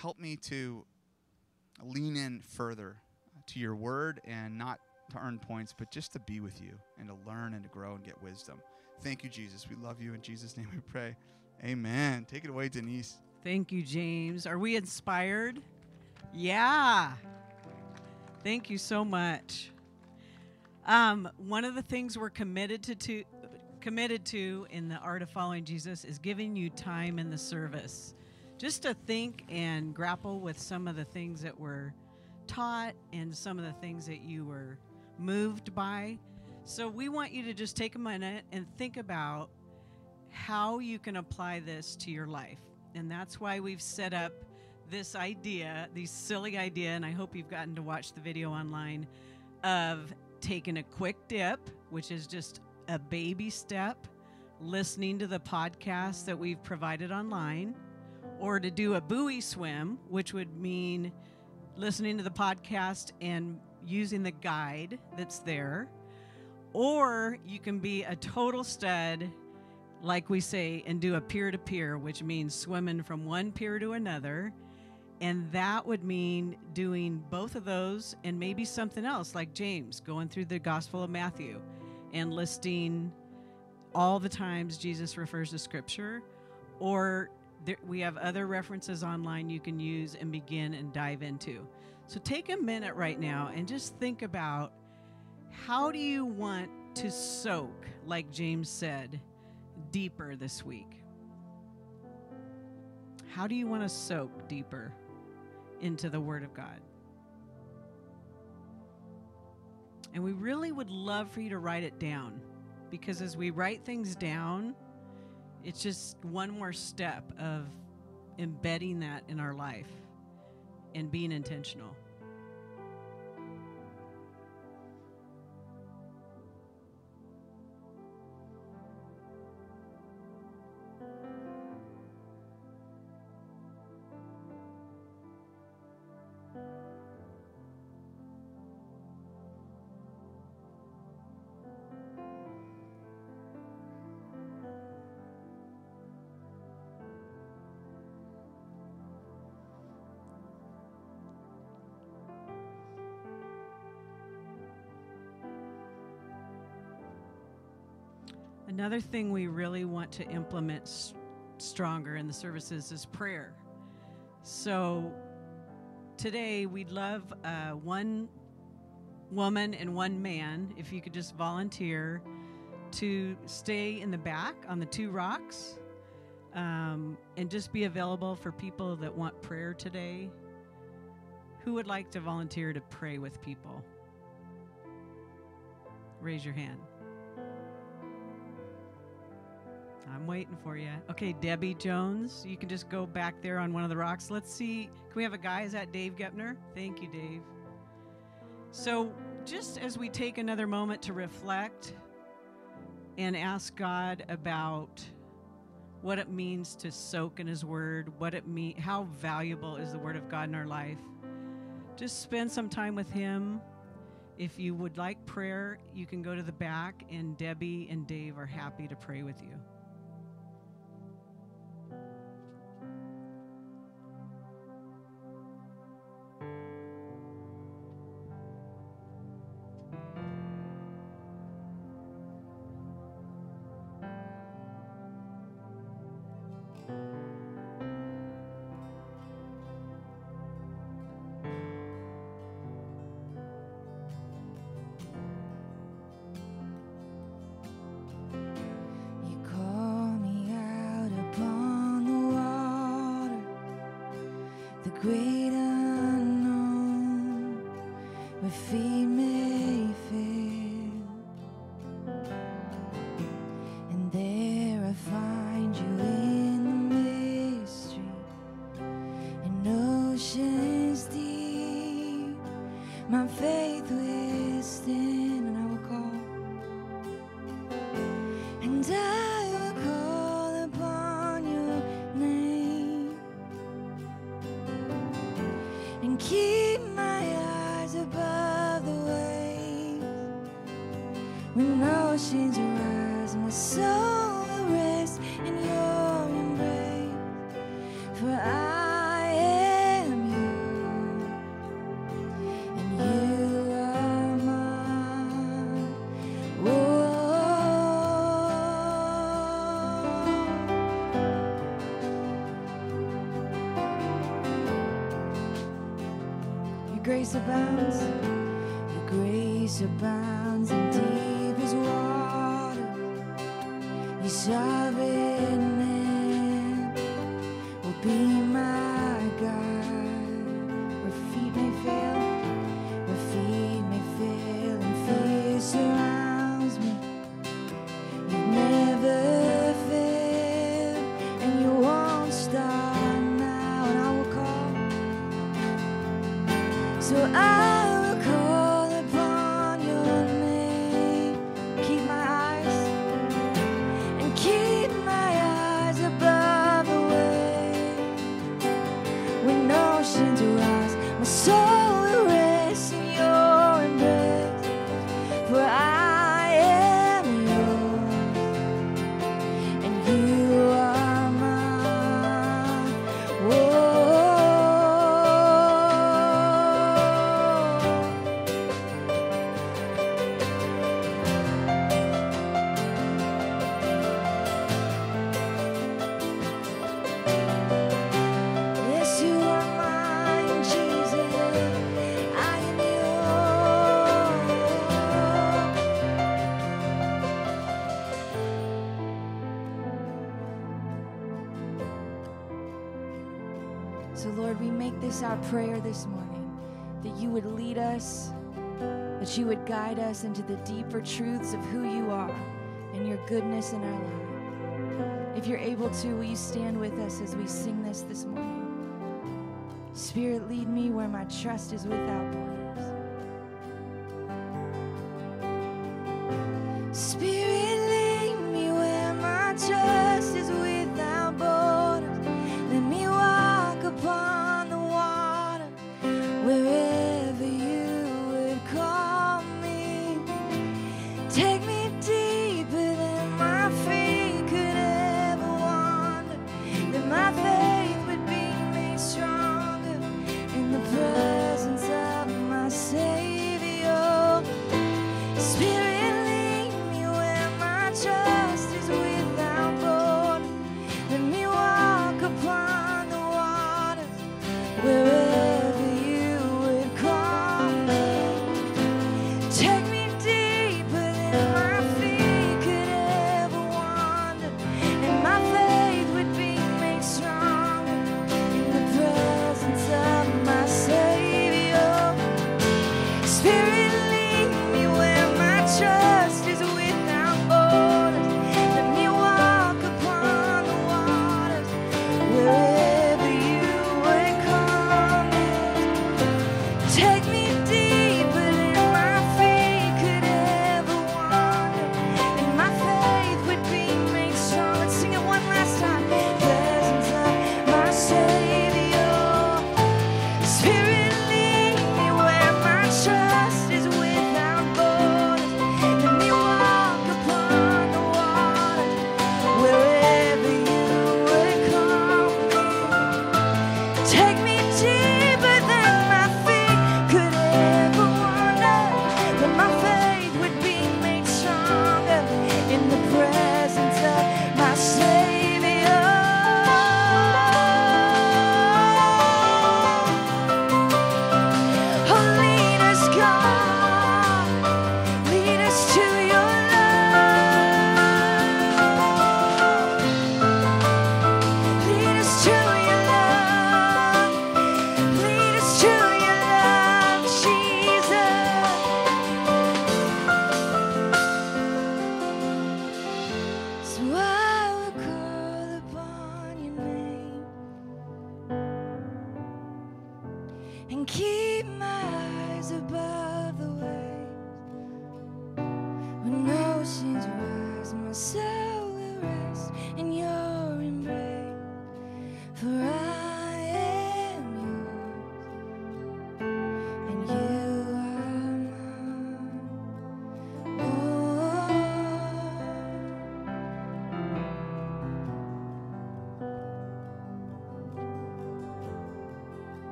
help me to lean in further to your word and not to earn points, but just to be with you and to learn and to grow and get wisdom. Thank you, Jesus. We love you. In Jesus' name we pray. Amen. Take it away, Denise. Thank you, James. Are we inspired? Yeah. Thank you so much. One of the things we're committed to in the art of following Jesus is giving you time in the service, just to think and grapple with some of the things that were taught and some of the things that you were moved by. So we want you to just take a minute and think about how you can apply this to your life. And that's why we've set up this idea, this silly idea, and I hope you've gotten to watch the video online, of taking a quick dip, which is just a baby step, listening to the podcast that we've provided online, or to do a buoy swim, which would mean listening to the podcast and using the guide that's there. Or you can be a total stud, like we say, and do a peer-to-peer, which means swimming from one peer to another. And that would mean doing both of those and maybe something else, like James, going through the Gospel of Matthew and listing all the times Jesus refers to Scripture. Or we have other references online you can use and begin and dive into. So take a minute right now and just think about, how do you want to soak, like James said, deeper this week? How do you want to soak deeper into the Word of God? And we really would love for you to write it down, because as we write things down, it's just one more step of embedding that in our life and being intentional. Another thing we really want to implement stronger in the services is prayer. So today we'd love one woman and one man, if you could just volunteer to stay in the back on the two rocks and just be available for people that want prayer today. Who would like to volunteer to pray with people? Raise your hand. I'm waiting for you. Okay, Debbie Jones, you can just go back there on one of the rocks. Let's see. Can we have a guy? Is that Dave Gepner? Thank you, Dave. So just as we take another moment to reflect and ask God about what it means to soak in His Word, what it means, how valuable is the Word of God in our life, just spend some time with Him. If you would like prayer, you can go to the back, and Debbie and Dave are happy to pray with you. great unknown, where feet may fail, and there I find you in the mystery, in oceans deep, my faith will stand, and I will call, and I will call upon your name, and keep my eyes above the waves. When oceans rise, my soul will rest in your embrace, for I am you, and you are mine. Whoa. Your grace abounds, your grace abounds, and deep as water, your sovereign name will be my guide. Where feet may fail, where feet may fail, and fear surrounds me, you never fail, and you won't stop now, and I will call, so I will call upon your name. Keep my eyes, and keep my eyes above the waves. When oceans rise, my soul will rest in your embrace, for I am yours, and you are mine. Whoa. Yes, you are mine, Jesus. I am yours. So, Lord, we make this our prayer this morning, that you would lead us, that you would guide us into the deeper truths of who you are and your goodness in our life. If you're able to, will you stand with us as we sing this morning? Spirit, lead me where my trust is without borders. Spirit, lead me where my trust is without borders. Let me walk upon the water, wherever you would call me. Take me deeper than my feet could ever wander, that my faith would be made stronger in the presence of my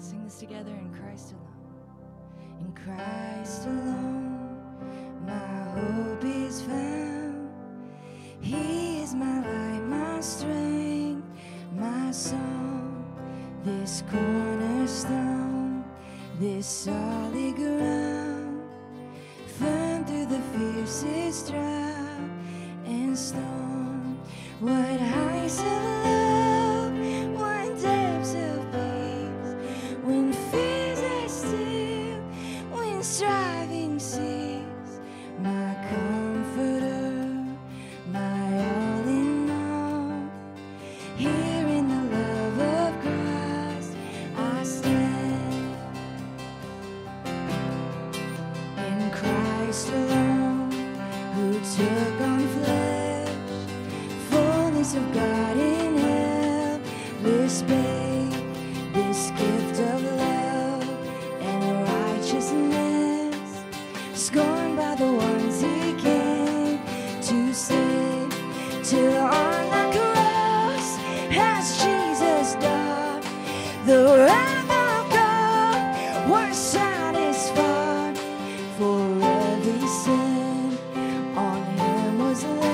Sing this together. In Christ alone, in Christ alone, my hope is found. He is my light, my strength, my song. This cornerstone, this solid ground, firm through the fiercest drought and storm. What heights of love, what depths of peace, when fears are still, when striving cease, my comforter, my all in all. Here in the love of Christ I stand. In Christ alone, who took on flesh, of God in helpless babe, this gift of love and righteousness, scorned by the ones He came to save, till on the cross has Jesus died, the wrath of God was satisfied, for every sin on Him was laid.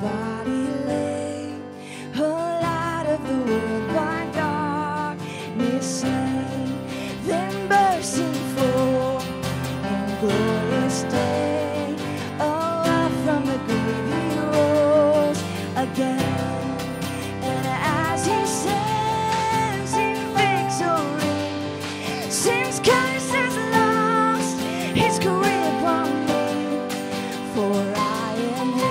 Body lay, a light of the world by darkness slain, then bursting forth in glorious day. Oh, up from the grave He rose again, and as He stands in victory, since curse has lost His grip on me, for I am His.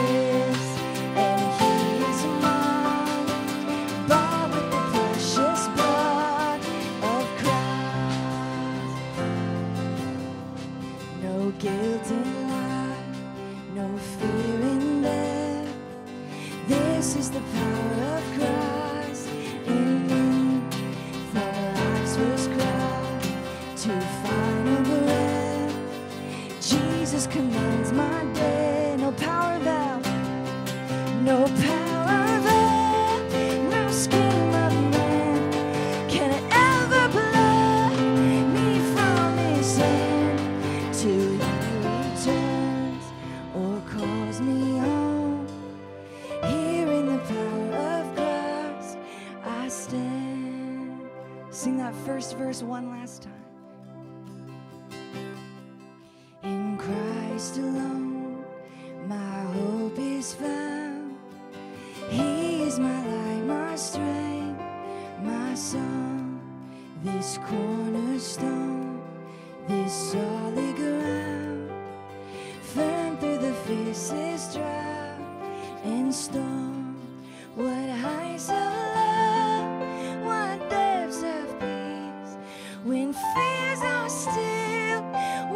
Guilt in life, no fear in death. This is the power of Christ in me. For life's worst cry to final breath, Jesus commands my day. No power of hell, no power of hell, no scheme of man can ever blot me from His hand. To first verse one last time. In Christ alone, my hope is found. He is my light, my strength, my song. This cornerstone, this solid ground, firm through the fiercest drought and storm. What heights of love, what depths of peace, when fears are still,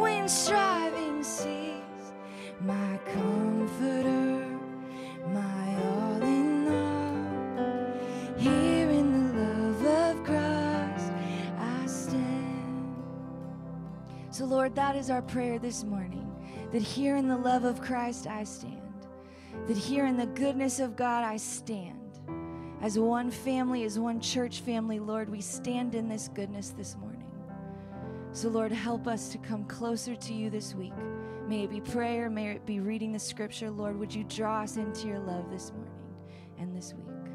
when striving cease, my comforter, my all in all, here in the love of Christ I stand. So Lord, that is our prayer this morning, that here in the love of Christ I stand, that here in the goodness of God I stand. As one family, as one church family, Lord, we stand in this goodness this morning. So, Lord, help us to come closer to You this week. May it be prayer, may it be reading the scripture. Lord, would You draw us into Your love this morning and this week?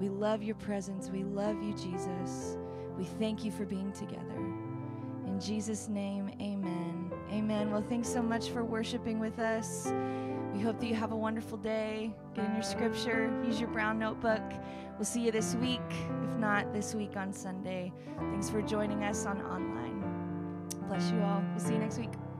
We love Your presence. We love You, Jesus. We thank You for being together. In Jesus' name, amen. Amen. Well, thanks so much for worshiping with us. We hope that you have a wonderful day. Get in your scripture. Use your brown notebook. We'll see you this week, if not this week on Sunday. Thanks for joining us online. Bless you all. We'll see you next week.